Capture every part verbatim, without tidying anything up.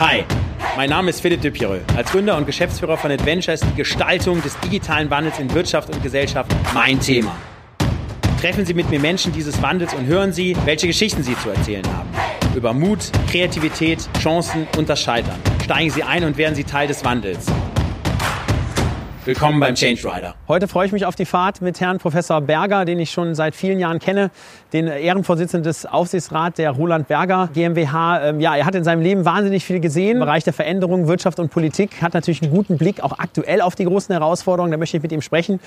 Hi, mein Name ist Philipp de Piroux. Als Gründer und Geschäftsführer von Adventure ist die Gestaltung des digitalen Wandels in Wirtschaft und Gesellschaft mein Thema. Treffen Sie mit mir Menschen dieses Wandels und hören Sie, welche Geschichten sie zu erzählen haben. Über Mut, Kreativität, Chancen und das Scheitern. Steigen Sie ein und werden Sie Teil des Wandels. Willkommen beim Change Rider. Heute freue ich mich auf die Fahrt mit Herrn Professor Berger, den ich schon seit vielen Jahren kenne, den Ehrenvorsitzenden des Aufsichtsrats der Roland Berger GmbH. Ja, er hat in seinem Leben wahnsinnig viel gesehen im Bereich der Veränderung, Wirtschaft und Politik, hat natürlich einen guten Blick auch aktuell auf die großen Herausforderungen, da möchte ich mit ihm sprechen.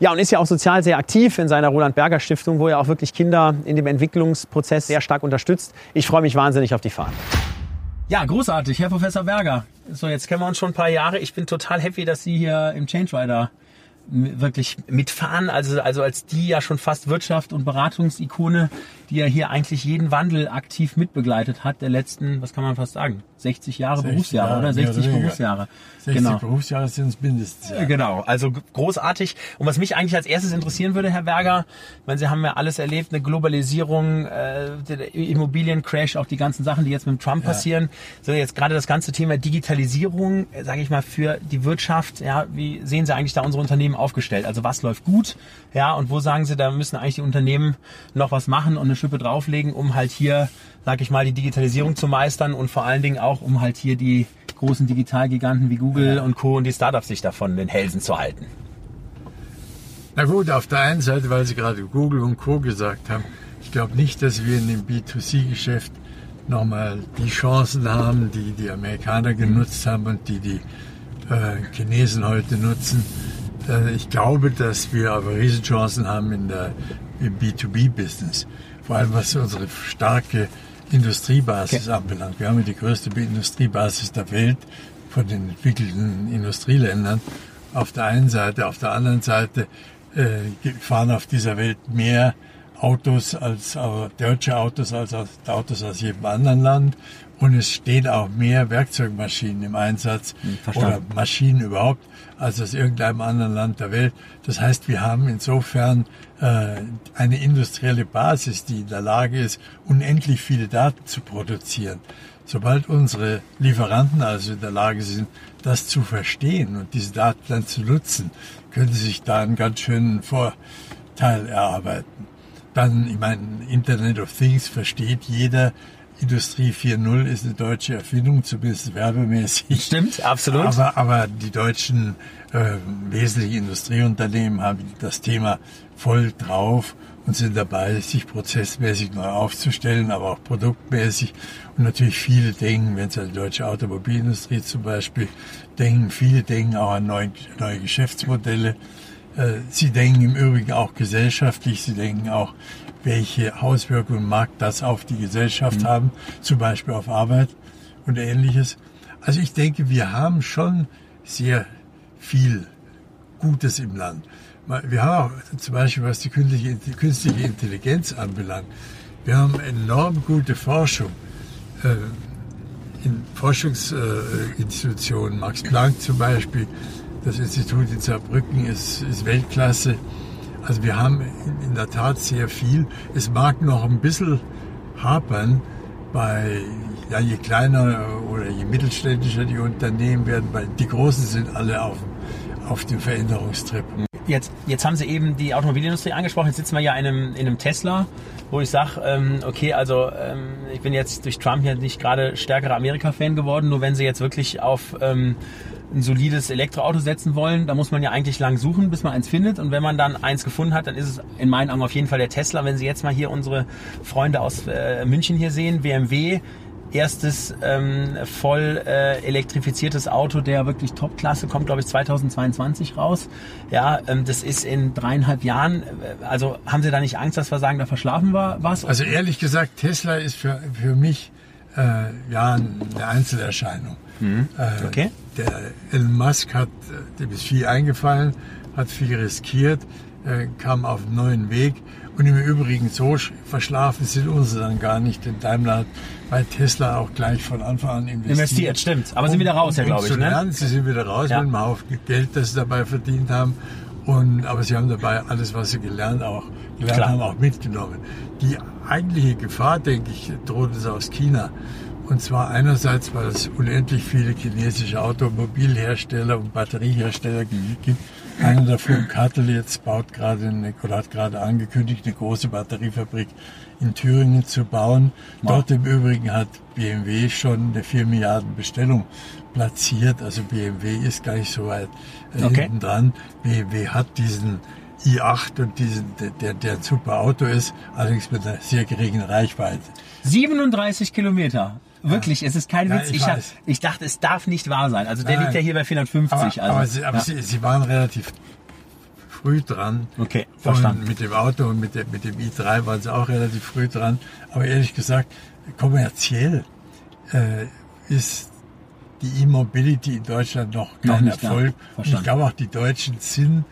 Ja, und ist ja auch sozial sehr aktiv in seiner Roland Berger Stiftung, wo er auch wirklich Kinder in dem Entwicklungsprozess sehr stark unterstützt. Ich freue mich wahnsinnig auf die Fahrt. Ja, großartig, Herr Professor Berger. So, jetzt kennen wir uns schon ein paar Jahre. Ich bin total happy, dass Sie hier im Change Rider wirklich mitfahren. Also, also als die ja schon fast Wirtschaft- und Beratungsikone, die ja hier eigentlich jeden Wandel aktiv mitbegleitet hat der letzten, was kann man fast sagen, sechzig Jahre, sechzig Berufsjahre, Jahre, oder? sechzig Berufsjahre. sechzig genau. Berufsjahre sind es mindestens. Ja. Genau, also großartig. Und was mich eigentlich als erstes interessieren würde, Herr Berger, ich meine, Sie haben ja alles erlebt, eine Globalisierung, äh, der Immobiliencrash, auch die ganzen Sachen, die jetzt mit Trump ja. passieren. So, jetzt gerade das ganze Thema Digitalisierung, sage ich mal, für die Wirtschaft, ja, wie sehen Sie eigentlich da unsere Unternehmen aufgestellt? Also was läuft gut, ja, und wo sagen Sie, da müssen eigentlich die Unternehmen noch was machen und eine Schippe drauflegen, um halt hier, sag ich mal, die Digitalisierung zu meistern und vor allen Dingen auch, um halt hier die großen Digitalgiganten wie Google und Co. und die Startups sich davon den Hälsen zu halten? Na gut, auf der einen Seite, weil Sie gerade Google und Co. gesagt haben, ich glaube nicht, dass wir in dem B zwei C Geschäft nochmal die Chancen haben, die die Amerikaner genutzt haben und die die äh, Chinesen heute nutzen. Äh, ich glaube, dass wir aber Riesenchancen haben in der, im B zwei B Business. Vor allem was unsere starke Industriebasis okay. anbelangt. Wir haben ja die größte Industriebasis der Welt von den entwickelten Industrieländern auf der einen Seite. Auf der anderen Seite äh, fahren auf dieser Welt mehr Autos als also deutsche Autos als Autos aus jedem anderen Land. Und es stehen auch mehr Werkzeugmaschinen im Einsatz Verstanden. Oder Maschinen überhaupt als aus irgendeinem anderen Land der Welt. Das heißt, wir haben insofern äh, eine industrielle Basis, die in der Lage ist, unendlich viele Daten zu produzieren. Sobald unsere Lieferanten also in der Lage sind, das zu verstehen und diese Daten dann zu nutzen, können sie sich da einen ganz schönen Vorteil erarbeiten. Dann, ich meine, Internet of Things versteht jeder. Industrie vier Punkt null ist eine deutsche Erfindung, zumindest werbemäßig. Stimmt, absolut. Aber, aber die deutschen äh, wesentlichen Industrieunternehmen haben das Thema voll drauf und sind dabei, sich prozessmäßig neu aufzustellen, aber auch produktmäßig. Und natürlich viele denken, wenn es an die deutsche Automobilindustrie zum Beispiel denken, viele denken auch an neue, neue Geschäftsmodelle. Äh, sie denken im Übrigen auch gesellschaftlich, sie denken auch, welche Auswirkungen mag das auf die Gesellschaft mhm. haben, zum Beispiel auf Arbeit und Ähnliches. Also ich denke, wir haben schon sehr viel Gutes im Land. Wir haben auch zum Beispiel, was die künstliche Intelligenz anbelangt, wir haben enorm gute Forschung in Forschungsinstitutionen. Max Planck zum Beispiel, das Institut in Saarbrücken ist, ist Weltklasse. Also wir haben in der Tat sehr viel. Es mag noch ein bisschen hapern bei, ja, je kleiner oder je mittelständischer die Unternehmen werden, weil die Großen sind alle auf, auf dem Veränderungstrip. Jetzt, jetzt haben Sie eben die Automobilindustrie angesprochen. Jetzt sitzen wir ja in einem, in einem Tesla, wo ich sage, ähm, okay, also ähm, ich bin jetzt durch Trump ja nicht gerade stärkerer Amerika-Fan geworden, nur wenn Sie jetzt wirklich auf ähm, ein solides Elektroauto setzen wollen, da muss man ja eigentlich lang suchen, bis man eins findet. Und wenn man dann eins gefunden hat, dann ist es in meinen Augen auf jeden Fall der Tesla. Wenn Sie jetzt mal hier unsere Freunde aus äh, München hier sehen, B M W, erstes ähm, voll äh, elektrifiziertes Auto der wirklich Top-Klasse, kommt glaube ich zweitausendzweiundzwanzig raus. Ja, ähm, das ist in dreieinhalb Jahren. Also haben Sie da nicht Angst, dass wir sagen, da verschlafen wir was? Also ehrlich gesagt, Tesla ist für, für mich äh, ja eine Einzelerscheinung. Mhm. Okay. Äh, der Elon Musk hat, dem ist viel eingefallen, hat viel riskiert, äh, kam auf einen neuen Weg. Und im Übrigen, so verschlafen sind unsere dann gar nicht, denn Daimler hat bei Tesla auch gleich von Anfang an investiert. Investiert, stimmt. Aber um, sind wieder raus, ja, glaube ich. Ne? Sie sind wieder raus ja. mit einem Haufen Geld, das sie dabei verdient haben. Und, aber sie haben dabei alles, was sie gelernt, auch, gelernt Klar. haben, auch mitgenommen. Die eigentliche Gefahr, denke ich, droht uns aus China. Und zwar einerseits, weil es unendlich viele chinesische Automobilhersteller und Batteriehersteller gibt. Einer davon, C A T L, jetzt baut gerade eine, oder hat gerade angekündigt, eine große Batteriefabrik in Thüringen zu bauen. Ja. Dort im Übrigen hat B M W schon eine vier Milliarden Bestellung platziert. Also B M W ist gar nicht so weit okay. hinten dran. B M W hat diesen i acht und diesen, der, der ein super Auto ist, allerdings mit einer sehr geringen Reichweite. siebenunddreißig Kilometer. Wirklich, ja. Es ist kein Witz. Ja, ich, ich, hab, ich dachte, es darf nicht wahr sein. Also der Nein. liegt ja hier bei vierhundertfünfzig. Aber, also. aber, aber ja. sie, sie waren relativ früh dran. Okay, verstanden. Und mit dem Auto und mit, der, mit dem i drei waren sie auch relativ früh dran. Aber ehrlich gesagt, kommerziell äh, ist die E-Mobility in Deutschland noch kein noch Erfolg. Und ich glaube auch, die Deutschen sind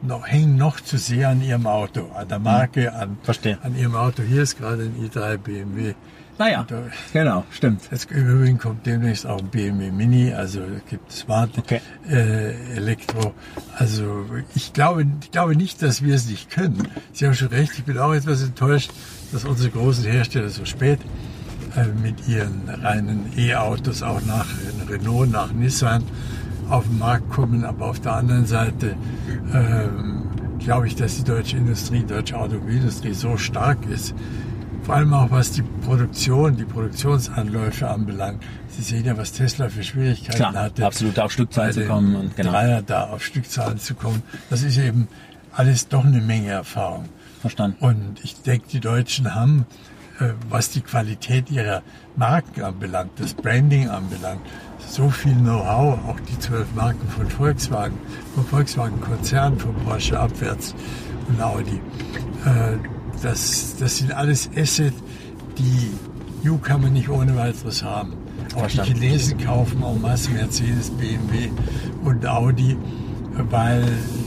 noch, hängen noch zu sehr an ihrem Auto, an der Marke, an, an ihrem Auto. Hier ist gerade ein i drei B M W. Naja, da, genau, stimmt. Jetzt, im Übrigen kommt demnächst auch ein B M W Mini, also es gibt Smart okay. äh, Elektro. Also ich glaube, ich glaube nicht, dass wir es nicht können. Sie haben schon recht, ich bin auch etwas enttäuscht, dass unsere großen Hersteller so spät äh, mit ihren reinen E-Autos auch nach Renault, nach Nissan auf den Markt kommen. Aber auf der anderen Seite ähm, glaube ich, dass die deutsche Industrie, die deutsche Automobilindustrie so stark ist, vor allem auch was die Produktion, die Produktionsanläufe anbelangt. Sie sehen ja, was Tesla für Schwierigkeiten Klar, hatte. Absolut auf Stückzahlen zu kommen. Und genau. Dreier da auf Stückzahlen zu kommen. Das ist eben alles doch eine Menge Erfahrung. Verstanden. Und ich denke, die Deutschen haben, äh, was die Qualität ihrer Marken anbelangt, das Branding anbelangt, so viel Know-how, auch die zwölf Marken von Volkswagen, vom Volkswagen-Konzern, von Porsche abwärts und Audi. Äh, Das, das sind alles Assets, die New kann man nicht ohne weiteres haben. Auch die Chinesen kaufen en masse Mercedes, B M W und Audi, weil,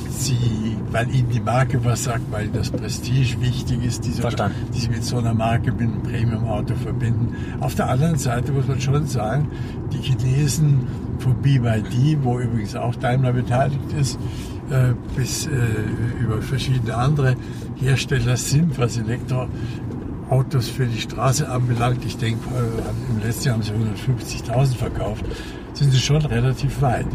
sie, weil ihnen die Marke was sagt, weil das Prestige wichtig ist, die, so, die sie mit so einer Marke, mit einem Premium-Auto verbinden. Auf der anderen Seite muss man schon sagen, die Chinesen von B Y D, wo übrigens auch Daimler beteiligt ist, bis äh, über verschiedene andere Hersteller sind, was Elektroautos für die Straße anbelangt. Ich denke, äh, im letzten Jahr haben sie hundertfünfzigtausend verkauft. Sind sie schon relativ weit.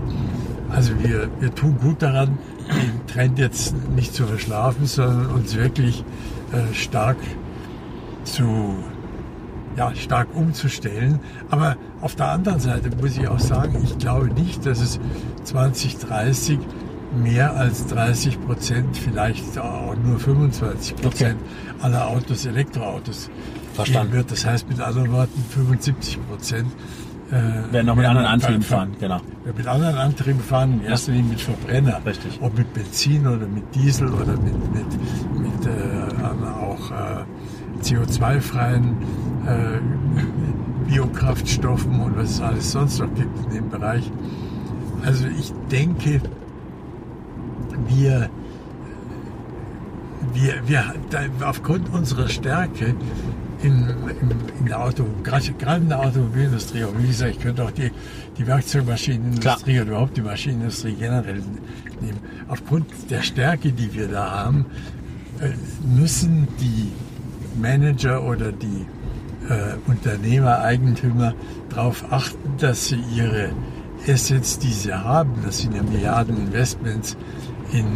Also wir, wir tun gut daran, den Trend jetzt nicht zu verschlafen, sondern uns wirklich äh, stark zu ja, stark umzustellen. Aber auf der anderen Seite muss ich auch sagen, ich glaube nicht, dass es zwanzig dreißig mehr als dreißig Prozent, vielleicht auch nur fünfundzwanzig Prozent okay. aller Autos Elektroautos geben wird. Das heißt mit anderen Worten fünfundsiebzig Prozent äh, werden noch mit anderen Antrieben fahren. Genau. Mit anderen Antrieben fahren, in erster Linie mit Verbrenner. Richtig. Ob mit Benzin oder mit Diesel oder mit, mit, mit äh, auch äh, C O zwei freien äh, Biokraftstoffen und was es alles sonst noch gibt in dem Bereich. Also ich denke, Wir, wir, wir, aufgrund unserer Stärke in, in, in der Auto, gerade, gerade in der Automobilindustrie, und wie gesagt, ich könnte auch die, die Werkzeugmaschinenindustrie Klar. oder überhaupt die Maschinenindustrie generell nehmen. Aufgrund der Stärke, die wir da haben, müssen die Manager oder die äh, Unternehmer, Eigentümer darauf achten, dass sie ihre Assets, die sie haben, das sind ja Milliarden Investments, in,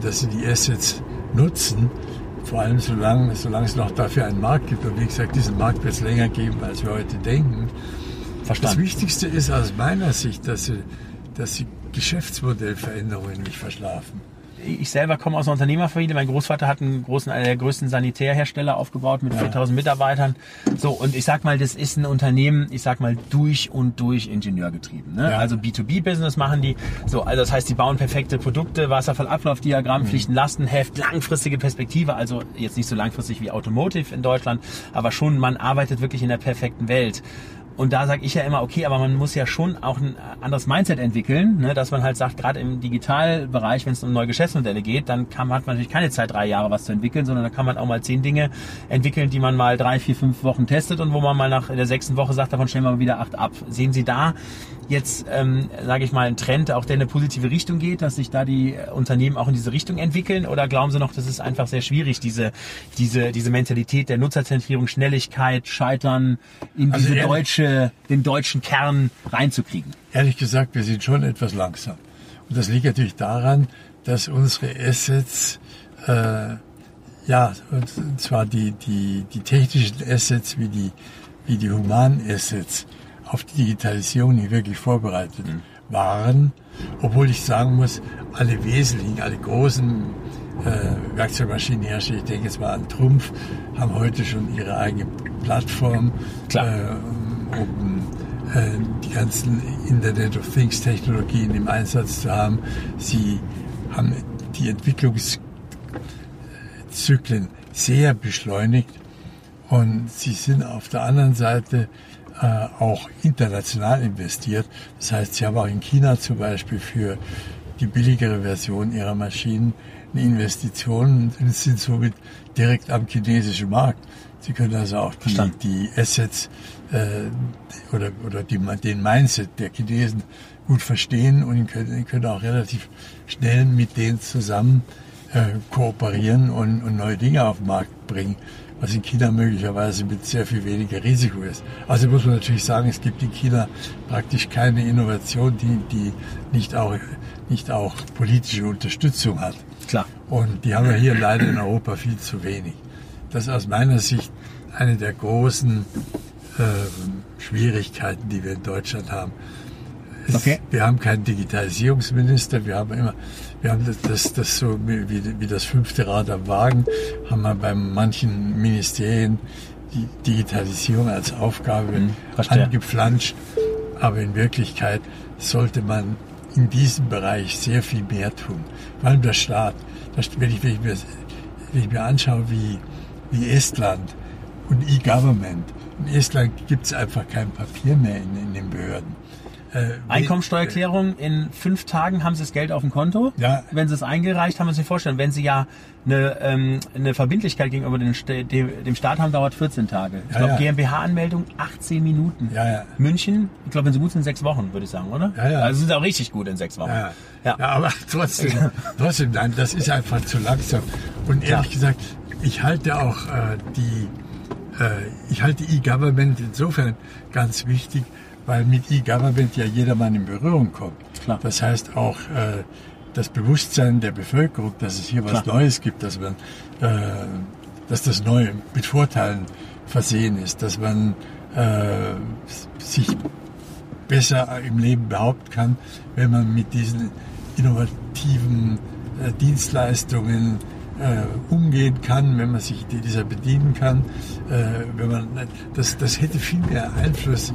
dass sie die Assets nutzen, vor allem solange, solange es noch dafür einen Markt gibt. Und wie gesagt, diesen Markt wird es länger geben, als wir heute denken. Verstanden. Das Wichtigste ist aus meiner Sicht, dass sie, dass sie Geschäftsmodellveränderungen nicht verschlafen. Ich selber komme aus einer Unternehmerfamilie. Mein Großvater hat einen großen, einer der größten Sanitärhersteller aufgebaut mit ja. viertausend Mitarbeitern. So, und ich sag mal, das ist ein Unternehmen, ich sag mal, durch und durch Ingenieurgetrieben. Ne? Ja. Also B zwei B Business machen die. So, also das heißt, die bauen perfekte Produkte, Wasserfallablaufdiagramm, mhm. Pflichten, Lastenheft, langfristige Perspektive. Also jetzt nicht so langfristig wie Automotive in Deutschland, aber schon, man arbeitet wirklich in der perfekten Welt. Und da sage ich ja immer, okay, aber man muss ja schon auch ein anderes Mindset entwickeln, ne, dass man halt sagt, gerade im Digitalbereich, wenn es um neue Geschäftsmodelle geht, dann kann, hat man natürlich keine Zeit, drei Jahre was zu entwickeln, sondern da kann man auch mal zehn Dinge entwickeln, die man mal drei, vier, fünf Wochen testet und wo man mal nach der sechsten Woche sagt, davon stellen wir mal wieder acht ab. Sehen Sie da jetzt, ähm, sage ich mal, einen Trend, auch der in eine positive Richtung geht, dass sich da die Unternehmen auch in diese Richtung entwickeln? Oder glauben Sie noch, das ist einfach sehr schwierig, diese diese diese Mentalität der Nutzerzentrierung, Schnelligkeit, Scheitern, in diese also deutsche deutsche, den deutschen Kern reinzukriegen? Ehrlich gesagt, wir sind schon etwas langsam. Und das liegt natürlich daran, dass unsere Assets, äh, ja, und zwar die, die, die technischen Assets wie die, wie die humanen Assets auf die Digitalisierung nicht wirklich vorbereitet mhm. waren. Obwohl ich sagen muss, alle wesentlichen, alle großen äh, Werkzeugmaschinenhersteller, ich denke jetzt mal an Trumpf, haben heute schon ihre eigene Plattform, Klar. Äh, um äh, die ganzen Internet of Things Technologien im Einsatz zu haben. Sie haben die Entwicklungszyklen sehr beschleunigt und sie sind auf der anderen Seite Äh, auch international investiert. Das heißt, sie haben auch in China zum Beispiel für die billigere Version ihrer Maschinen eine Investition und sind somit direkt am chinesischen Markt. Sie können also auch die, die Assets äh, oder, oder die, den Mindset der Chinesen gut verstehen und können, können auch relativ schnell mit denen zusammen äh, kooperieren und, und neue Dinge auf den Markt bringen, was in China möglicherweise mit sehr viel weniger Risiko ist. Also muss man natürlich sagen, es gibt in China praktisch keine Innovation, die, die nicht auch, nicht auch politische Unterstützung hat. Klar. Und die haben wir hier leider in Europa viel zu wenig. Das ist aus meiner Sicht eine der großen äh, Schwierigkeiten, die wir in Deutschland haben. Es, okay. Wir haben keinen Digitalisierungsminister, wir haben immer, wir haben das, das, das so wie, wie das fünfte Rad am Wagen, haben wir bei manchen Ministerien die Digitalisierung als Aufgabe mhm, angepflanscht. Aber in Wirklichkeit sollte man in diesem Bereich sehr viel mehr tun. Vor allem der Staat. Das, wenn, ich, wenn, ich mir, wenn ich mir anschaue, wie, wie Estland und E-Government. In Estland gibt es einfach kein Papier mehr in, in den Behörden. Einkommensteuererklärung, in fünf Tagen haben Sie das Geld auf dem Konto. Ja. Wenn Sie es eingereicht haben, müssen Sie sich vorstellen, wenn Sie ja eine, ähm, eine Verbindlichkeit gegenüber dem, dem Staat haben, dauert vierzehn Tage. Ich ja, glaube, ja. GmbH-Anmeldung achtzehn Minuten. Ja, ja. München, ich glaube, wenn Sie gut sind, sechs Wochen, würde ich sagen, oder? Ja, ja. Also sind Sie auch richtig gut in sechs Wochen. Ja, ja. ja aber trotzdem, trotzdem, nein, das ist einfach zu langsam. Und ehrlich ja. gesagt, ich halte auch äh, die, äh, ich halte E-Government insofern ganz wichtig, weil mit E-Government ja jedermann in Berührung kommt. Klar. Das heißt auch äh, das Bewusstsein der Bevölkerung, dass es hier Klar. was Neues gibt, dass man, äh, dass das Neue mit Vorteilen versehen ist, dass man äh, sich besser im Leben behaupten kann, wenn man mit diesen innovativen äh, Dienstleistungen Äh, umgehen kann, wenn man sich dieser bedienen kann, äh, wenn man das, das hätte viel mehr Einfluss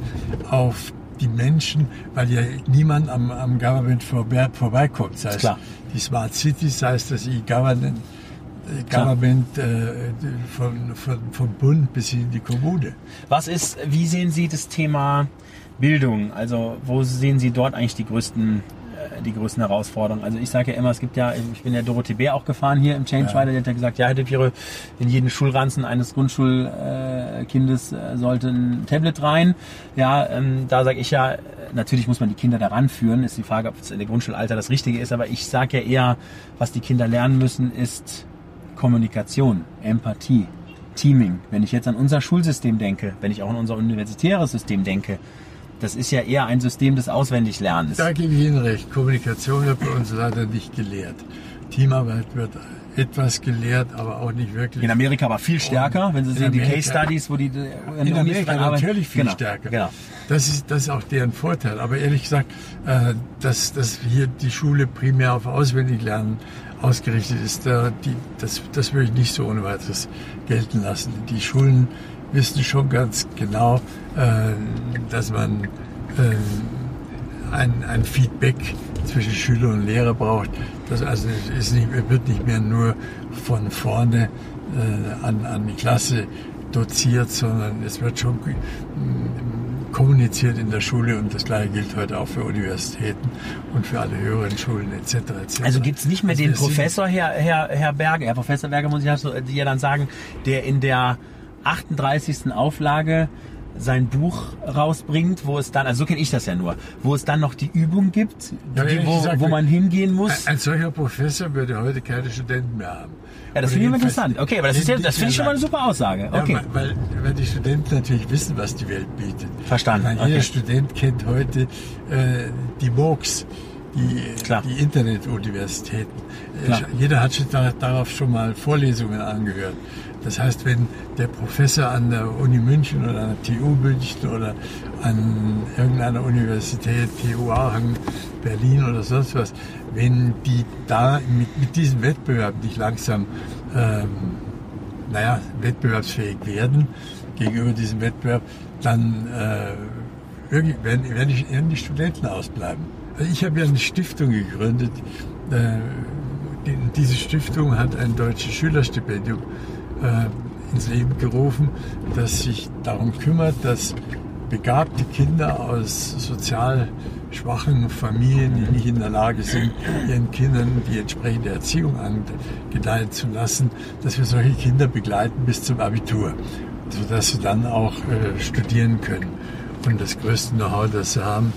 auf die Menschen, weil ja niemand am, am Government vorbei, vorbeikommt, sei es die Smart Cities, sei es das E-Government Government äh, von, von, vom Bund bis in die Kommune. Was ist, wie sehen Sie das Thema Bildung? Also wo sehen Sie dort eigentlich die größten die größten Herausforderungen? Also ich sage ja immer, es gibt ja, ich bin ja Dorothee Bär auch gefahren hier im Change Rider, ja. die hat ja gesagt, ja, Herr de Piroux, in jeden Schulranzen eines Grundschulkindes sollte ein Tablet rein. Ja, ähm, da sage ich ja, natürlich muss man die Kinder daran führen, ist die Frage, ob es in der Grundschulalter das Richtige ist, aber ich sage ja eher, was die Kinder lernen müssen, ist Kommunikation, Empathie, Teaming. Wenn ich jetzt an unser Schulsystem denke, wenn ich auch an unser universitäres System denke, das ist ja eher ein System des Auswendiglernens. Da gebe ich Ihnen recht. Kommunikation wird bei uns leider nicht gelehrt. Teamarbeit wird etwas gelehrt, aber auch nicht wirklich. In Amerika aber viel stärker, und wenn Sie sehen, die Case Studies, wo die... In, in Amerika natürlich viel genau, stärker. Genau. Das ist, das ist auch deren Vorteil. Aber ehrlich gesagt, äh, dass, dass hier die Schule primär auf Auswendiglernen ausgerichtet ist, da, die, das, das würde ich nicht so ohne weiteres gelten lassen. Die Schulen wissen schon ganz genau, äh, dass man äh, ein, ein Feedback zwischen Schüler und Lehrer braucht. Das also ist nicht, wird nicht mehr nur von vorne äh, an, an die Klasse doziert, sondern es wird schon äh, kommuniziert in der Schule, und das gleiche gilt heute auch für Universitäten und für alle höheren Schulen et cetera et cetera. Also gibt es nicht mehr also den Professor, Herr, Herr, Herr Berger, Herr Professor Berger, muss ich ja dann sagen, der in der achtunddreißigsten Auflage sein Buch rausbringt, wo es dann, also so kenne ich das ja nur, wo es dann noch die Übung gibt, ja, die, wo, gesagt, wo man hingehen muss. Ein, ein solcher Professor würde heute keine Studenten mehr haben. Ja, das finde ich interessant. Okay, aber das, ist ja, das finde ich schon mal eine super Aussage. Okay. Ja, weil, weil die Studenten natürlich wissen, was die Welt bietet. Verstanden. Meine, jeder okay. Student kennt heute äh, die MOOCs, die, die Internetuniversitäten. Äh, jeder hat schon da, darauf schon mal Vorlesungen angehört. Das heißt, wenn der Professor an der Uni München oder an der T U München oder an irgendeiner Universität, T U Aachen, Berlin oder sonst was, wenn die da mit, mit diesem Wettbewerb nicht langsam ähm, naja, wettbewerbsfähig werden gegenüber diesem Wettbewerb, dann äh, irgendwie werden, werden, die, werden die Studenten ausbleiben. Also ich habe ja eine Stiftung gegründet. Äh, die, diese Stiftung hat ein deutsches Schülerstipendium äh, ins Leben gerufen, das sich darum kümmert, dass begabte Kinder aus sozial schwachen Familien, die nicht in der Lage sind, ihren Kindern die entsprechende Erziehung angedeihen zu lassen, dass wir solche Kinder begleiten bis zum Abitur, sodass sie dann auch äh, studieren können und das größte Know-how, das sie haben,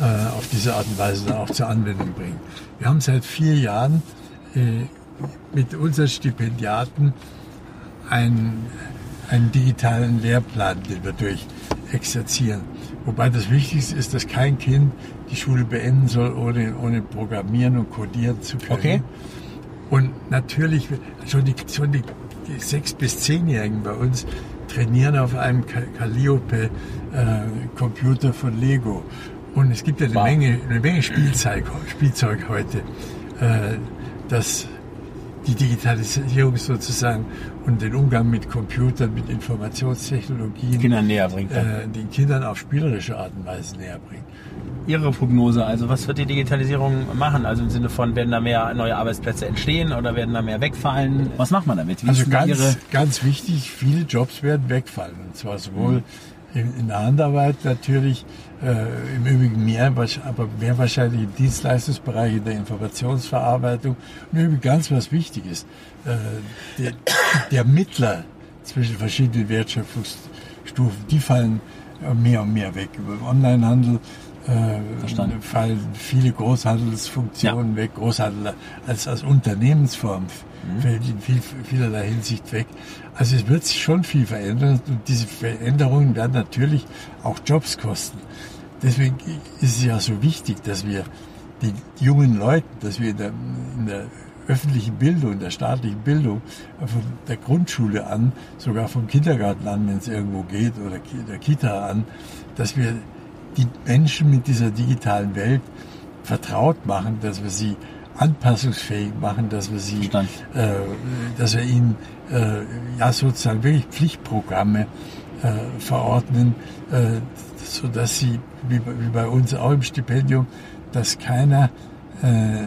äh, auf diese Art und Weise dann auch zur Anwendung bringen. Wir haben seit vier Jahren äh, mit unseren Stipendiaten einen, einen digitalen Lehrplan, den wir durch exerzieren. Wobei das Wichtigste ist, dass kein Kind die Schule beenden soll, ohne, ohne programmieren und codieren zu können. Okay. Und natürlich, schon die, schon die sechs- bis zehnjährigen bei uns trainieren auf einem Calliope-Computer äh, von Lego. Und es gibt ja eine, wow. Menge, eine Menge Spielzeug, Spielzeug heute, äh, das die Digitalisierung sozusagen und den Umgang mit Computern, mit Informationstechnologien Kindern näher bringt, äh, den Kindern auf spielerische Art und Weise näher bringt. Ihre Prognose, also was wird die Digitalisierung machen? Also im Sinne von, werden da mehr neue Arbeitsplätze entstehen oder werden da mehr wegfallen? Was macht man damit? Wie also ganz, ihre... ganz wichtig, viele Jobs werden wegfallen. Und zwar sowohl in, in der Handarbeit natürlich, äh, im Übrigen mehr, aber mehr wahrscheinlich im Dienstleistungsbereich, in der Informationsverarbeitung. Und übrigens ganz was Wichtiges, äh, der, der Mittler zwischen verschiedenen Wertschöpfungsstufen, die fallen mehr und mehr weg. Über den Onlinehandel äh, fallen viele Großhandelsfunktionen ja. weg, Großhandel als, als Unternehmensform mhm. fällt in viel, vielerlei Hinsicht weg. Also es wird sich schon viel verändern und diese Veränderungen werden natürlich auch Jobs kosten. Deswegen ist es ja so wichtig, dass wir den jungen Leuten, dass wir in der, in der öffentlichen Bildung, in der staatlichen Bildung, von der Grundschule an, sogar vom Kindergarten an, wenn es irgendwo geht, oder der Kita an, dass wir die Menschen mit dieser digitalen Welt vertraut machen, dass wir sie anpassungsfähig machen, dass wir sie, äh, dass wir ihnen äh, ja sozusagen wirklich Pflichtprogramme äh, verordnen, äh, so dass sie wie, wie bei uns auch im Stipendium, dass keiner, äh,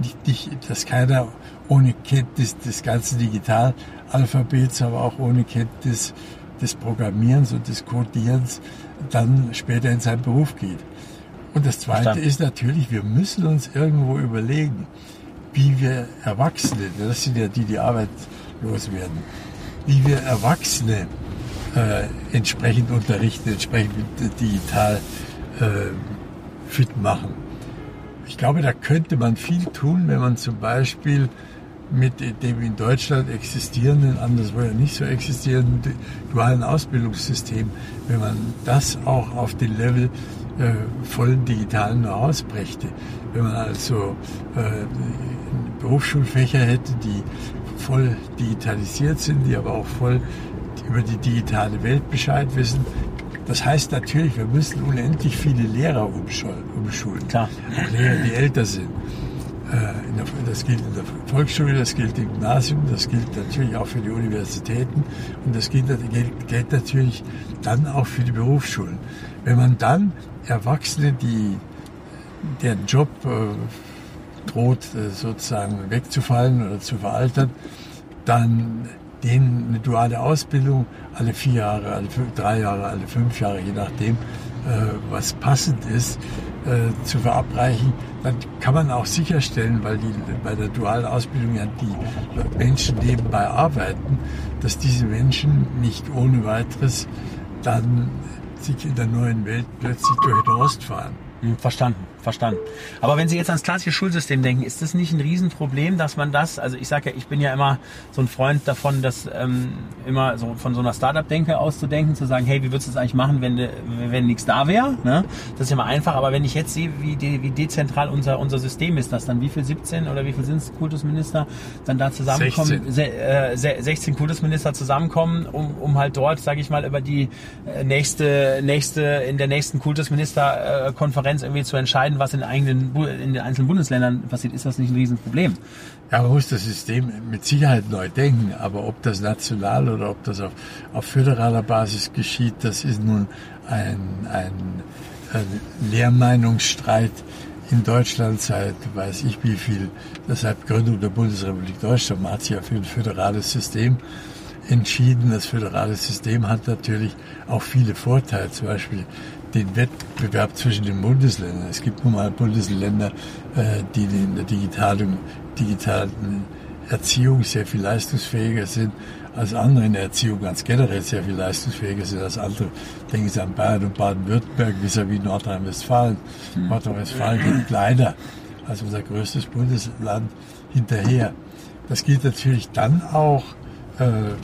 nicht, nicht, dass keiner ohne Kenntnis des ganzen Digitalalphabets, aber auch ohne Kenntnis des Programmierens und des Codierens dann später in seinen Beruf geht. Und das Zweite Verstand. ist natürlich, wir müssen uns irgendwo überlegen, wie wir Erwachsene, das sind ja die, die arbeitslos werden, wie wir Erwachsene äh, entsprechend unterrichten, entsprechend digital äh, fit machen. Ich glaube, da könnte man viel tun, wenn man zum Beispiel mit dem in Deutschland existierenden, anderswo ja nicht so existierenden dualen Ausbildungssystem, wenn man das auch auf den Level Äh, vollen digitalen Know-hows brächte. Wenn man also äh, Berufsschulfächer hätte, die voll digitalisiert sind, die aber auch voll über die digitale Welt Bescheid wissen. Das heißt natürlich, wir müssen unendlich viele Lehrer umschulen. umschulen. Klar. Auch Lehrer, die älter sind. Äh, in der, das gilt in der Volksschule, das gilt im Gymnasium, das gilt natürlich auch für die Universitäten und das gilt, gilt, gilt natürlich dann auch für die Berufsschulen. Wenn man dann Erwachsene, die deren Job äh, droht äh, sozusagen wegzufallen oder zu veraltern, dann denen eine duale Ausbildung alle vier Jahre, alle fünf, drei Jahre, alle fünf Jahre, je nachdem, äh, was passend ist, äh, zu verabreichen, dann kann man auch sicherstellen, weil die bei der dualen Ausbildung ja die Menschen nebenbei arbeiten, dass diese Menschen nicht ohne weiteres dann sich in der neuen Welt plötzlich durch den Ost fahren. Verstanden, verstanden. Aber wenn Sie jetzt ans klassische Schulsystem denken, ist das nicht ein Riesenproblem, dass man das, also ich sage ja, ich bin ja immer so ein Freund davon, dass ähm, immer so von so einer Startup-Denke auszudenken, zu sagen, hey, wie würdest du es eigentlich machen, wenn, wenn nichts da wäre? Ne? Das ist immer einfach, aber wenn ich jetzt sehe, wie, de, wie dezentral unser, unser System ist, dass dann wie viel siebzehn oder wie viel sind es Kultusminister dann da zusammenkommen, sechzehn, se, äh, sechzehn Kultusminister zusammenkommen, um, um halt dort, sage ich mal, über die nächste, nächste in der nächsten Kultusministerkonferenz irgendwie zu entscheiden, was in, eigenen, in den einzelnen Bundesländern passiert, ist das nicht ein Riesenproblem. Ja, man muss das System mit Sicherheit neu denken, aber ob das national oder ob das auf, auf föderaler Basis geschieht, das ist nun ein, ein, ein Lehrmeinungsstreit in Deutschland seit weiß ich wie viel, deshalb Gründung der Bundesrepublik Deutschland, man hat sich ja für ein föderales System entschieden. Das föderale System hat natürlich auch viele Vorteile, zum Beispiel den Wettbewerb zwischen den Bundesländern. Es gibt nun mal Bundesländer, die in der digitalen, digitalen Erziehung sehr viel leistungsfähiger sind als andere, in der Erziehung ganz generell sehr viel leistungsfähiger sind als andere. Denken Sie an Bayern und Baden-Württemberg vis-à-vis Nordrhein-Westfalen. Hm. Nordrhein-Westfalen liegt leider als unser größtes Bundesland hinterher. Das gilt natürlich dann auch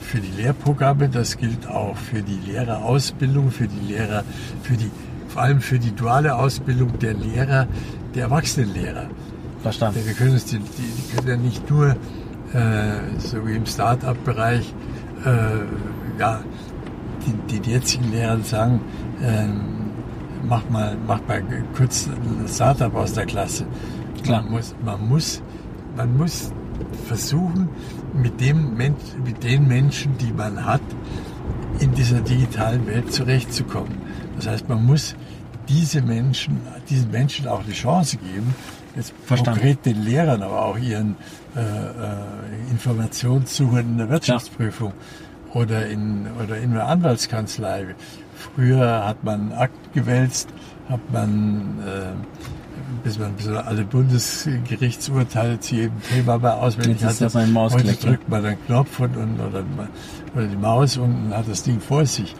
für die Lehrprogramme, das gilt auch für die Lehrerausbildung, für die Lehrer, für die, vor allem für die duale Ausbildung der Lehrer, der Erwachsenenlehrer. Verstanden. Wir können uns die, die können ja nicht nur, äh, so wie im Start-up-Bereich, äh, ja, die, die jetzigen Lehrer sagen, äh, mach mal, mach mal kurz ein Start-up aus der Klasse. Klar. Man muss, man muss, man muss versuchen, mit dem Mensch, mit den Menschen, die man hat, in dieser digitalen Welt zurechtzukommen. Das heißt, man muss diese Menschen, diesen Menschen auch eine Chance geben, jetzt Verstanden. Konkret den Lehrern, aber auch ihren äh, Informationssuchern in der Wirtschaftsprüfung ja. oder, in, oder in einer Anwaltskanzlei. Früher hat man Akten gewälzt, hat man... Äh, bis man alle Bundesgerichtsurteile zu jedem Thema mal auswendig hat. Heute drückt man einen Knopf und, und, oder, oder die Maus und hat das Ding vor sich.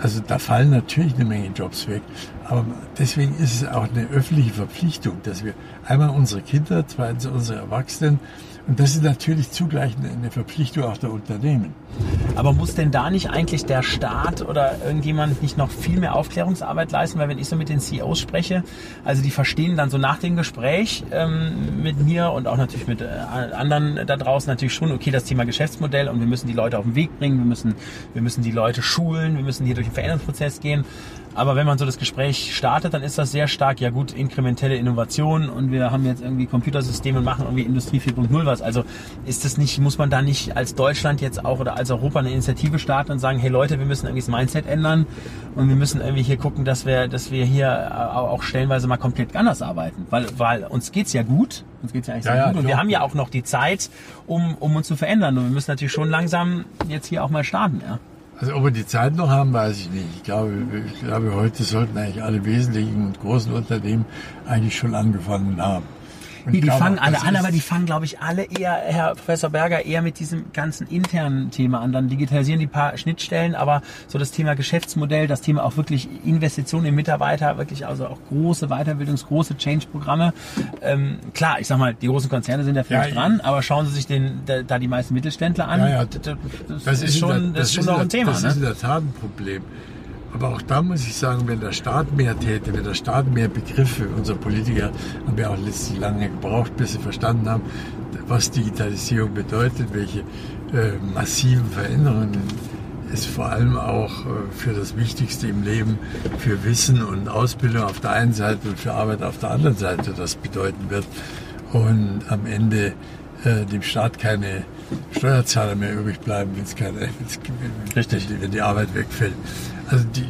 Also da fallen natürlich eine Menge Jobs weg. Aber deswegen ist es auch eine öffentliche Verpflichtung, dass wir einmal unsere Kinder, zweitens unsere Erwachsenen, und das ist natürlich zugleich eine Verpflichtung auch der Unternehmen. Aber muss denn da nicht eigentlich der Staat oder irgendjemand nicht noch viel mehr Aufklärungsarbeit leisten? Weil wenn ich so mit den C E Os spreche, also die verstehen dann so nach dem Gespräch ähm, mit mir und auch natürlich mit äh, anderen da draußen natürlich schon, okay, das Thema Geschäftsmodell und wir müssen die Leute auf den Weg bringen, wir müssen, wir müssen die Leute schulen, wir müssen hier durch den Veränderungsprozess gehen. Aber wenn man so das Gespräch startet, dann ist das sehr stark, ja gut, inkrementelle Innovationen und wir haben jetzt irgendwie Computersysteme und machen irgendwie Industrie vier Punkt null was. Also ist das nicht, muss man da nicht als Deutschland jetzt auch oder als Europa eine Initiative starten und sagen, hey Leute, wir müssen irgendwie das Mindset ändern und wir müssen irgendwie hier gucken, dass wir, dass wir hier auch stellenweise mal komplett anders arbeiten, weil, weil uns geht's ja gut, uns geht's ja eigentlich ja, sehr gut ja, und wir haben ja auch noch die Zeit, um, um uns zu verändern und wir müssen natürlich schon langsam jetzt hier auch mal starten, ja. Also ob wir die Zeit noch haben, weiß ich nicht. Ich glaube, ich glaube, heute sollten eigentlich alle wesentlichen und großen Unternehmen eigentlich schon angefangen haben. Nee, die fangen alle an, aber die fangen, glaube ich, alle eher, Herr Professor Berger, eher mit diesem ganzen internen Thema an. Dann digitalisieren die paar Schnittstellen, aber so das Thema Geschäftsmodell, das Thema auch wirklich Investitionen in Mitarbeiter, wirklich also auch große Weiterbildungs-, große Change-Programme. Ähm, klar, ich sag mal, die großen Konzerne sind da vielleicht ja, dran, aber schauen Sie sich den, da, da die meisten Mittelständler an. Ja, ja, das, das, das ist schon das ist schon noch ein Thema. Das ist in der Tat ein Problem. Aber auch da muss ich sagen, wenn der Staat mehr täte, wenn der Staat mehr Begriffe, unsere Politiker haben ja auch letztlich lange gebraucht, bis sie verstanden haben, was Digitalisierung bedeutet, welche äh, massiven Veränderungen es vor allem auch äh, für das Wichtigste im Leben, für Wissen und Ausbildung auf der einen Seite und für Arbeit auf der anderen Seite das bedeuten wird und am Ende äh, dem Staat keine Steuerzahler mehr übrig bleiben, wenn's keine, wenn's, Richtig. Wenn, wenn die Arbeit wegfällt. Also die,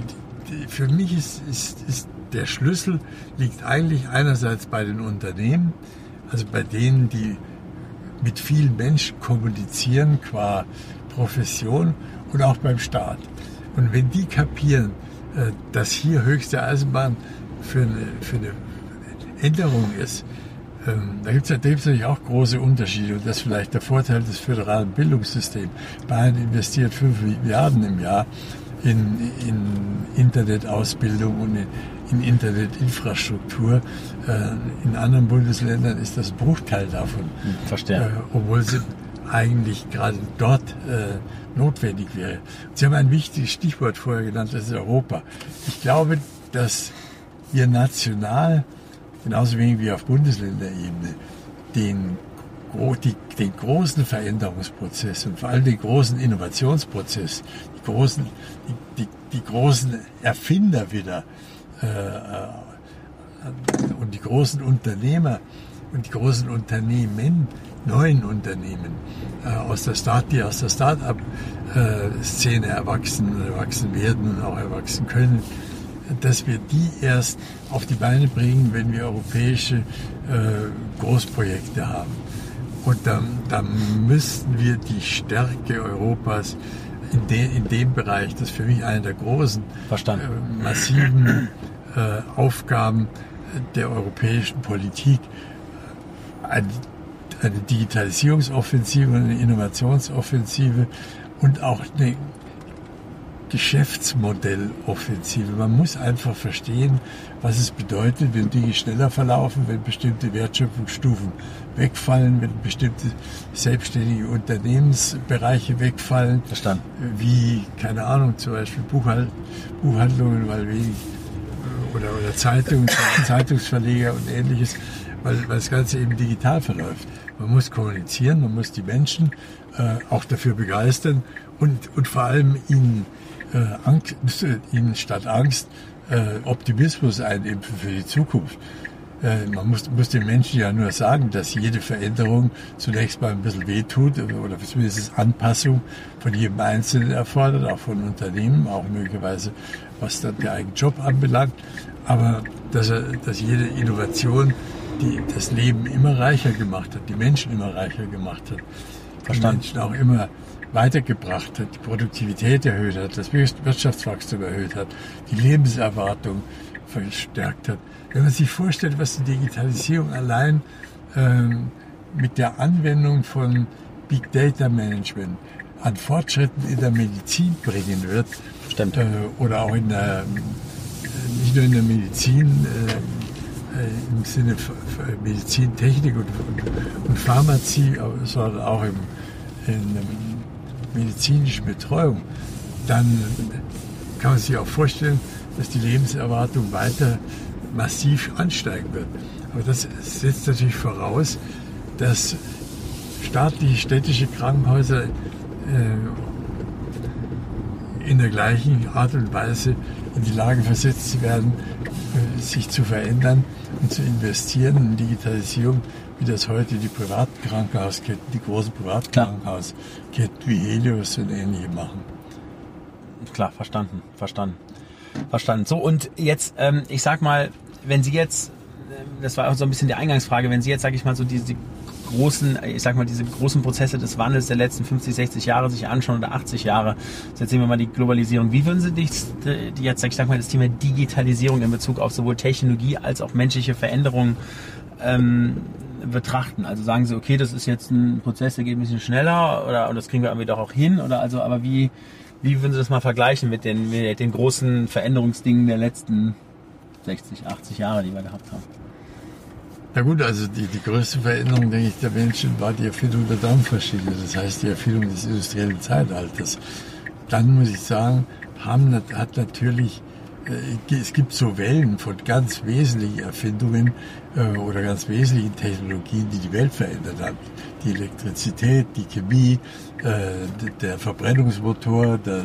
die, für mich ist, ist, ist der Schlüssel liegt eigentlich einerseits bei den Unternehmen, also bei denen, die mit vielen Menschen kommunizieren qua Profession und auch beim Staat. Und wenn die kapieren, dass hier höchste Eisenbahn für eine, für eine Änderung ist, da gibt es natürlich auch große Unterschiede und das ist vielleicht der Vorteil des föderalen Bildungssystems. Bayern investiert fünf Milliarden im Jahr. in, in Internetausbildung und in, in Internetinfrastruktur. In anderen Bundesländern ist das Bruchteil davon. Verstehe. Obwohl sie eigentlich gerade dort äh, notwendig wäre. Sie haben ein wichtiges Stichwort vorher genannt, das ist Europa. Ich glaube, dass wir national, genauso wenig wie auf Bundesländerebene, den, die, den großen Veränderungsprozess und vor allem den großen Innovationsprozess, die großen, die, die, die großen Erfinder wieder äh, und die großen Unternehmer und die großen Unternehmen, neuen Unternehmen äh, aus der Start, die aus der Start-up-Szene äh, erwachsen und erwachsen werden und auch erwachsen können, dass wir die erst auf die Beine bringen, wenn wir europäische äh, Großprojekte haben. Und dann, dann müssten wir die Stärke Europas in, de, in dem Bereich, das ist für mich eine der großen, äh, massiven äh, Aufgaben der europäischen Politik, eine eine Digitalisierungsoffensive und eine Innovationsoffensive und auch eine Geschäftsmodelloffensive. Man muss einfach verstehen, was es bedeutet, wenn Dinge schneller verlaufen, wenn bestimmte Wertschöpfungsstufen wegfallen, wenn bestimmte selbstständige Unternehmensbereiche wegfallen. Verstanden. Wie, keine Ahnung, zum Beispiel Buchhalt- Buchhandlungen, weil wenig, oder, oder Zeitungen, Zeitungsverleger und Ähnliches, weil, weil das Ganze eben digital verläuft. Man muss kommunizieren, man muss die Menschen äh, auch dafür begeistern und, und vor allem ihnen, äh, Angst, ihnen statt Angst äh, Optimismus einimpfen für die Zukunft. Äh, man muss, muss den Menschen ja nur sagen, dass jede Veränderung zunächst mal ein bisschen wehtut oder zumindest Anpassung von jedem Einzelnen erfordert, auch von Unternehmen, auch möglicherweise was dann der eigene Job anbelangt. Aber dass, er, dass jede Innovation die das Leben immer reicher gemacht hat, die Menschen immer reicher gemacht hat, Verstanden. Die Menschen auch immer weitergebracht hat, die Produktivität erhöht hat, das Wirtschaftswachstum erhöht hat, die Lebenserwartung verstärkt hat. Wenn man sich vorstellt, was die Digitalisierung allein ähm, mit der Anwendung von Big Data Management an Fortschritten in der Medizin bringen wird, Stimmt. Äh, oder auch in der, nicht nur in der Medizin, äh, im Sinne von Medizin, Technik und, und Pharmazie, sondern auch im, in medizinischen Betreuung, dann kann man sich auch vorstellen, dass die Lebenserwartung weiter massiv ansteigen wird. Aber das setzt natürlich voraus, dass staatliche, städtische Krankenhäuser äh, in der gleichen Art und Weise in die Lage versetzt werden, sich zu verändern und zu investieren in Digitalisierung, wie das heute die privaten Krankenhausketten, die großen Privatkrankenhausketten wie Helios und ähnliche machen. Klar, verstanden, verstanden, verstanden. So, und jetzt, ähm, ich sag mal, wenn Sie jetzt, das war auch so ein bisschen die Eingangsfrage, wenn Sie jetzt, sag ich mal, so diese die großen, ich sag mal, diese großen Prozesse des Wandels der letzten fünfzig, sechzig Jahre sich anschauen oder achtzig Jahre. Jetzt sehen wir mal die Globalisierung. Wie würden Sie jetzt, ich sag mal, das Thema Digitalisierung in Bezug auf sowohl Technologie als auch menschliche Veränderungen ähm, betrachten? Also sagen Sie, okay, das ist jetzt ein Prozess, der geht ein bisschen schneller oder und das kriegen wir irgendwie doch auch hin oder also, aber wie, wie würden Sie das mal vergleichen mit den, mit den großen Veränderungsdingen der letzten sechzig, achtzig Jahre, die wir gehabt haben? Na gut, also die, die größte Veränderung, denke ich, der Menschen war die Erfindung der Dampfmaschine, das heißt die Erfindung des industriellen Zeitalters. Dann muss ich sagen, haben, hat natürlich, äh, es gibt so Wellen von ganz wesentlichen Erfindungen äh, oder ganz wesentlichen Technologien, die die Welt verändert haben. Die Elektrizität, die Chemie, äh, der Verbrennungsmotor, der,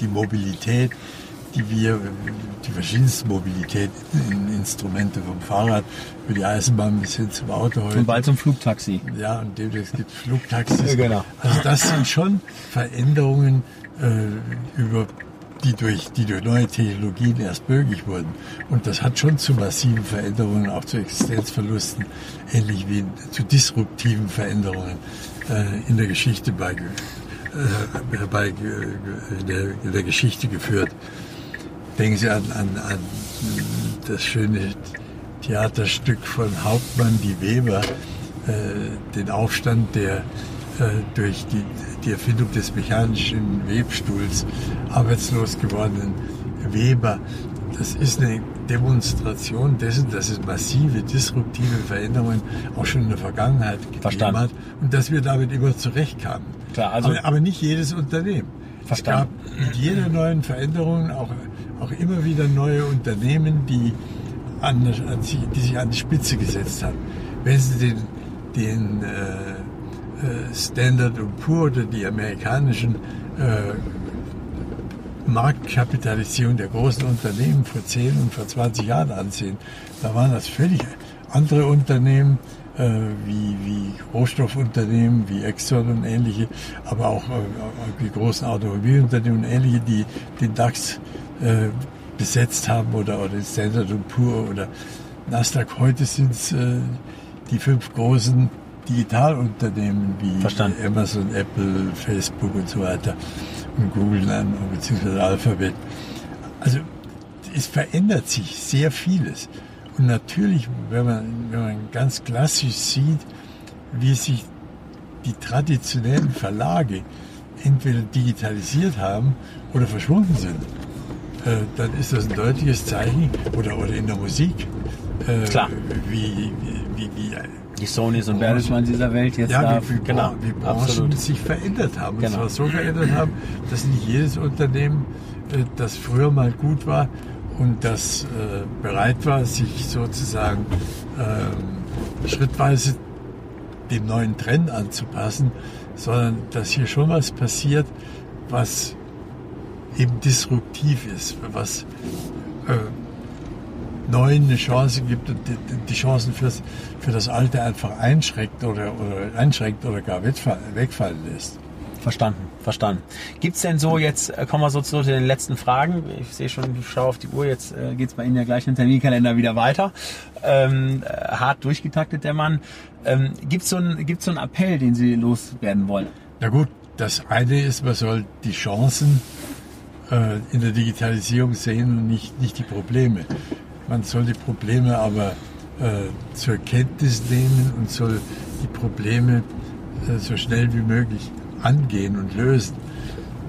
die Mobilität, die wir, die verschiedensten Mobilitäten, in Instrumente vom Fahrrad, über die Eisenbahn bis hin zum Auto heute. Und bald zum Flugtaxi. Ja, und demnächst gibt es Flugtaxis. Genau. Also das sind schon Veränderungen, äh, über, die durch, die durch neue Technologien erst möglich wurden. Und das hat schon zu massiven Veränderungen, auch zu Existenzverlusten, ähnlich wie zu disruptiven Veränderungen, äh, in der Geschichte bei, äh, bei, äh, in der, in der Geschichte geführt. Denken Sie an, an, an das schöne Theaterstück von Hauptmann die Weber, äh, den Aufstand der durch die, die Erfindung des mechanischen Webstuhls arbeitslos gewordenen Weber. Das ist eine Demonstration dessen, dass es massive, disruptive Veränderungen auch schon in der Vergangenheit gegeben Verstanden. Hat und dass wir damit immer zurechtkamen. Klar, also aber, aber nicht jedes Unternehmen. Verstanden. Es gab mit jeder neuen Veränderung auch, auch immer wieder neue Unternehmen, die, an, die sich an die Spitze gesetzt haben. Wenn Sie den, den äh, Standard und Poor oder die amerikanischen äh, Marktkapitalisierung der großen Unternehmen vor zehn und vor zwanzig Jahren ansehen, da waren das völlig andere Unternehmen, äh, wie, wie Rohstoffunternehmen, wie Exxon und ähnliche, aber auch äh, die großen Automobilunternehmen und ähnliche, die den DAX äh, besetzt haben oder, oder den Standard und Poor oder Nasdaq. Heute sind es äh, die fünf großen Digitalunternehmen wie Verstanden. Amazon, Apple, Facebook und so weiter. Und Google an, beziehungsweise Alphabet. Also es verändert sich sehr vieles. Und natürlich, wenn man, wenn man ganz klassisch sieht, wie sich die traditionellen Verlage entweder digitalisiert haben oder verschwunden sind, äh, dann ist das ein deutliches Zeichen. Oder, oder in der Musik. Äh, Klar. Wie, wie, wie, die Sonys und Bertelsmann dieser Welt jetzt ja, da. Wie, wie, genau, wie Branchen absolut. Sich verändert haben. Genau. Und zwar so verändert haben, dass nicht jedes Unternehmen, das früher mal gut war und das bereit war, sich sozusagen ähm, schrittweise dem neuen Trend anzupassen, sondern dass hier schon was passiert, was eben disruptiv ist, was äh, Neuen eine Chance gibt und die Chancen fürs, für das Alte einfach einschränkt oder, oder einschränkt oder gar wegfallen lässt. Verstanden, verstanden. Gibt es denn so, jetzt kommen wir so zu den letzten Fragen. Ich sehe schon, ich schaue auf die Uhr, jetzt äh, geht es bei Ihnen ja gleich im Terminkalender wieder weiter. Ähm, hart durchgetaktet, der Mann. Ähm, gibt es so einen gibt's so einen Appell, den Sie loswerden wollen? Na gut, das eine ist, man soll die Chancen äh, in der Digitalisierung sehen und nicht, nicht die Probleme. Man soll die Probleme aber äh, zur Kenntnis nehmen und soll die Probleme äh, so schnell wie möglich angehen und lösen.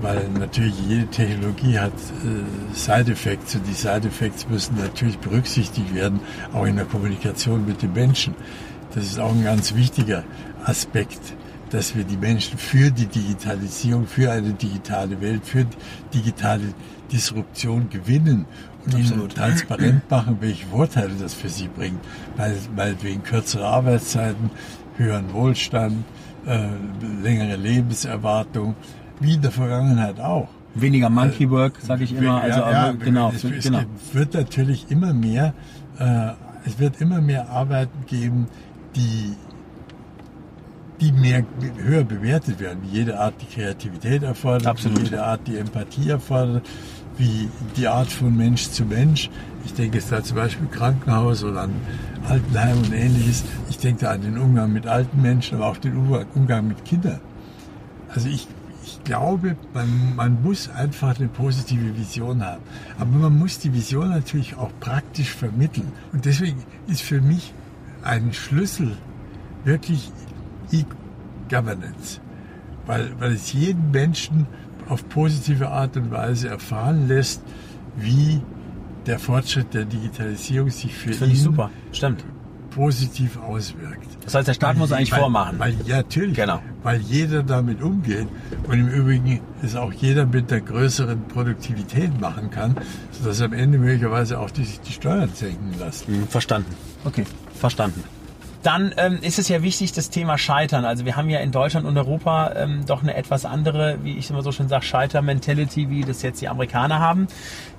Weil natürlich jede Technologie hat äh, Side-Effects und die Side-Effects müssen natürlich berücksichtigt werden, auch in der Kommunikation mit den Menschen. Das ist auch ein ganz wichtiger Aspekt, dass wir die Menschen für die Digitalisierung, für eine digitale Welt, für digitale Disruption gewinnen. Und ihnen transparent machen, welche Vorteile das für sie bringt. Meinetwegen kürzere Arbeitszeiten, höheren Wohlstand, äh, längere Lebenserwartung, wie in der Vergangenheit auch. Weniger Monkey Work, äh, sage ich immer. Also, ja, ja, genau, es, es genau. wird natürlich immer mehr, äh, es wird immer mehr Arbeiten geben, die die mehr höher bewertet werden, wie jede Art die Kreativität erfordert, Absolut. Wie jede Art die Empathie erfordert, wie die Art von Mensch zu Mensch. Ich denke jetzt da zum Beispiel Krankenhaus oder an Altenheim und ähnliches. Ich denke da an den Umgang mit alten Menschen, aber auch den Umgang mit Kindern. Also ich, ich glaube, man, man muss einfach eine positive Vision haben. Aber man muss die Vision natürlich auch praktisch vermitteln. Und deswegen ist für mich ein Schlüssel wirklich E-Governance, weil, weil es jeden Menschen auf positive Art und Weise erfahren lässt, wie der Fortschritt der Digitalisierung sich für ihn super. Stimmt. positiv auswirkt. Das heißt, der Staat weil, muss eigentlich weil, vormachen. Weil, ja, natürlich, genau. weil jeder damit umgeht und im Übrigen es auch jeder mit der größeren Produktivität machen kann, sodass am Ende möglicherweise auch die, die Steuern senken lassen. Verstanden. Okay, verstanden. Dann ähm, ist es ja wichtig, das Thema Scheitern. Also wir haben ja in Deutschland und Europa ähm, doch eine etwas andere, wie ich immer so schön sage, Scheiter-Mentality, wie das jetzt die Amerikaner haben.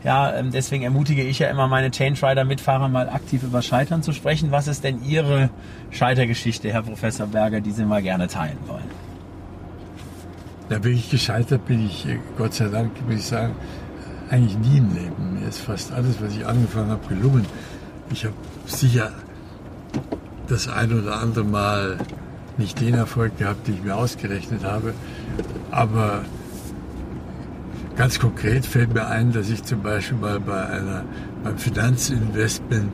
Ja, ähm, deswegen ermutige ich ja immer meine Change Rider-Mitfahrer mal aktiv über Scheitern zu sprechen. Was ist denn Ihre Scheitergeschichte, Herr Professor Berger, die Sie mal gerne teilen wollen? Da bin ich gescheitert, bin ich, Gott sei Dank, muss ich sagen, eigentlich nie im Leben. Mir ist fast alles, was ich angefangen habe, gelungen. Ich habe sicher das ein oder andere Mal nicht den Erfolg gehabt, den ich mir ausgerechnet habe. Aber ganz konkret fällt mir ein, dass ich zum Beispiel mal bei einer, beim Finanzinvestment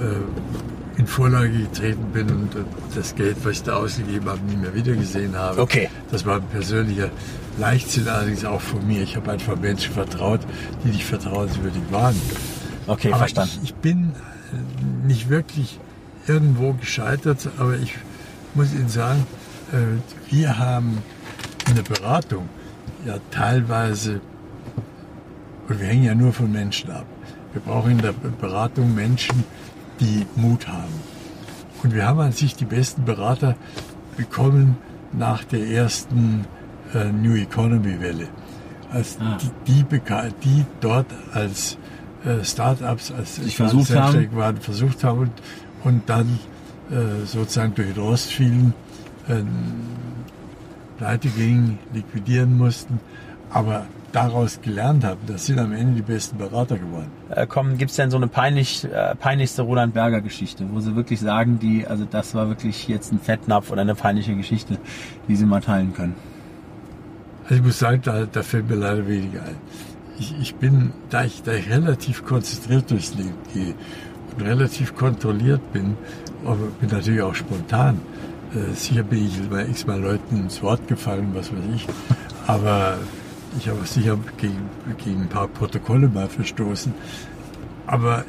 äh, in Vorlage getreten bin und das Geld, was ich da ausgegeben habe, nie mehr wiedergesehen habe. Okay. Das war ein persönlicher Leichtsinn allerdings auch von mir. Ich habe einfach Menschen vertraut, die nicht vertrauenswürdig waren. Okay, aber verstanden. Ich, ich bin nicht wirklich irgendwo gescheitert, aber ich muss Ihnen sagen, wir haben in der Beratung ja teilweise, und wir hängen ja nur von Menschen ab, wir brauchen in der Beratung Menschen, die Mut haben. Und wir haben an sich die besten Berater bekommen nach der ersten äh, New Economy Welle. Also ah. die, die, die dort als äh, Start-ups, als Selbstständige waren, versucht haben und, und dann äh, sozusagen durch den Rost fielen, äh, pleite gingen, liquidieren mussten, aber daraus gelernt haben. Das sind am Ende die besten Berater geworden. Äh, Gibt es denn so eine peinlich, äh, peinlichste Roland Berger Geschichte, wo Sie wirklich sagen, die, also das war wirklich jetzt ein Fettnapf oder eine peinliche Geschichte, die Sie mal teilen können? Also ich muss sagen, da, da fällt mir leider weniger ein. Ich, ich bin, da ich, da ich relativ konzentriert durchs Leben gehe und relativ kontrolliert bin, aber bin natürlich auch spontan. Äh, sicher bin ich bei x-mal Leuten ins Wort gefallen, was weiß ich. Aber ich habe sicher gegen, gegen ein paar Protokolle mal verstoßen, aber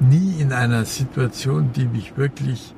nie in einer Situation, die mich wirklich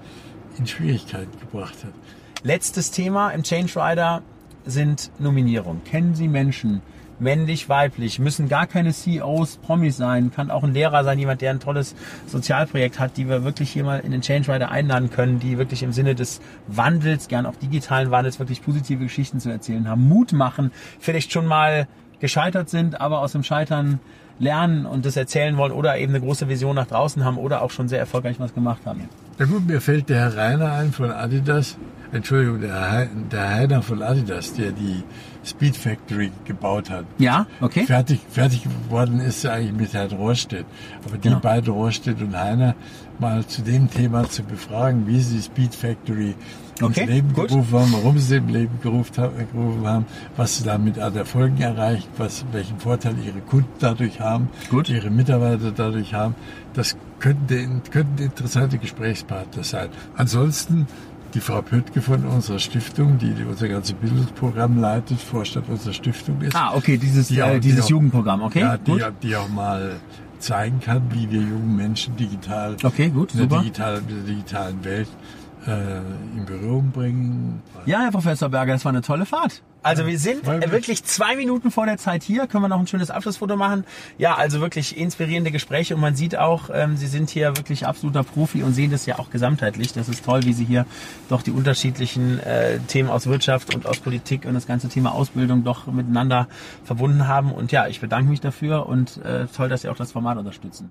in Schwierigkeiten gebracht hat. Letztes Thema im Change Rider sind Nominierungen. Kennen Sie Menschen, männlich, weiblich, müssen gar keine C E Os, Promis sein, kann auch ein Lehrer sein, jemand, der ein tolles Sozialprojekt hat, die wir wirklich hier mal in den Change Rider einladen können, die wirklich im Sinne des Wandels, gern auch digitalen Wandels, wirklich positive Geschichten zu erzählen haben, Mut machen, vielleicht schon mal gescheitert sind, aber aus dem Scheitern lernen und das erzählen wollen oder eben eine große Vision nach draußen haben oder auch schon sehr erfolgreich was gemacht haben. Na gut, mir fällt der Herr Reiner ein von Adidas, Entschuldigung, der Herr, der Herr Reiner von Adidas, der die Speed Factory gebaut hat. Ja, okay. Fertig, fertig geworden ist sie eigentlich mit Herrn Rohrstedt. Aber die genau. beiden, Rohrstedt und Heiner, mal zu dem Thema zu befragen, wie sie die Speed Factory okay, ins Leben gut. gerufen haben, warum sie im Leben gerufen haben, was sie damit an Erfolgen erreicht, was, welchen Vorteil ihre Kunden dadurch haben, gut. ihre Mitarbeiter dadurch haben. Das könnten, könnten interessante Gesprächspartner sein. Ansonsten die Frau Pöttke von unserer Stiftung, die unser ganzes Bildungsprogramm leitet, Vorstand unserer Stiftung ist. Ah, okay, dieses, die auch, äh, dieses die auch, Jugendprogramm, okay. Ja, die, die auch mal zeigen kann, wie wir jungen Menschen digital okay, gut, in, der digitalen, in der digitalen Welt äh, in Berührung bringen. Ja, Herr Professor Berger, das war eine tolle Fahrt. Also wir sind wirklich zwei Minuten vor der Zeit hier. Können wir noch ein schönes Abschlussfoto machen? Ja, also wirklich inspirierende Gespräche. Und man sieht auch, ähm, Sie sind hier wirklich absoluter Profi und sehen das ja auch gesamtheitlich. Das ist toll, wie Sie hier doch die unterschiedlichen äh, Themen aus Wirtschaft und aus Politik und das ganze Thema Ausbildung doch miteinander verbunden haben. Und ja, ich bedanke mich dafür und äh, toll, dass Sie auch das Format unterstützen.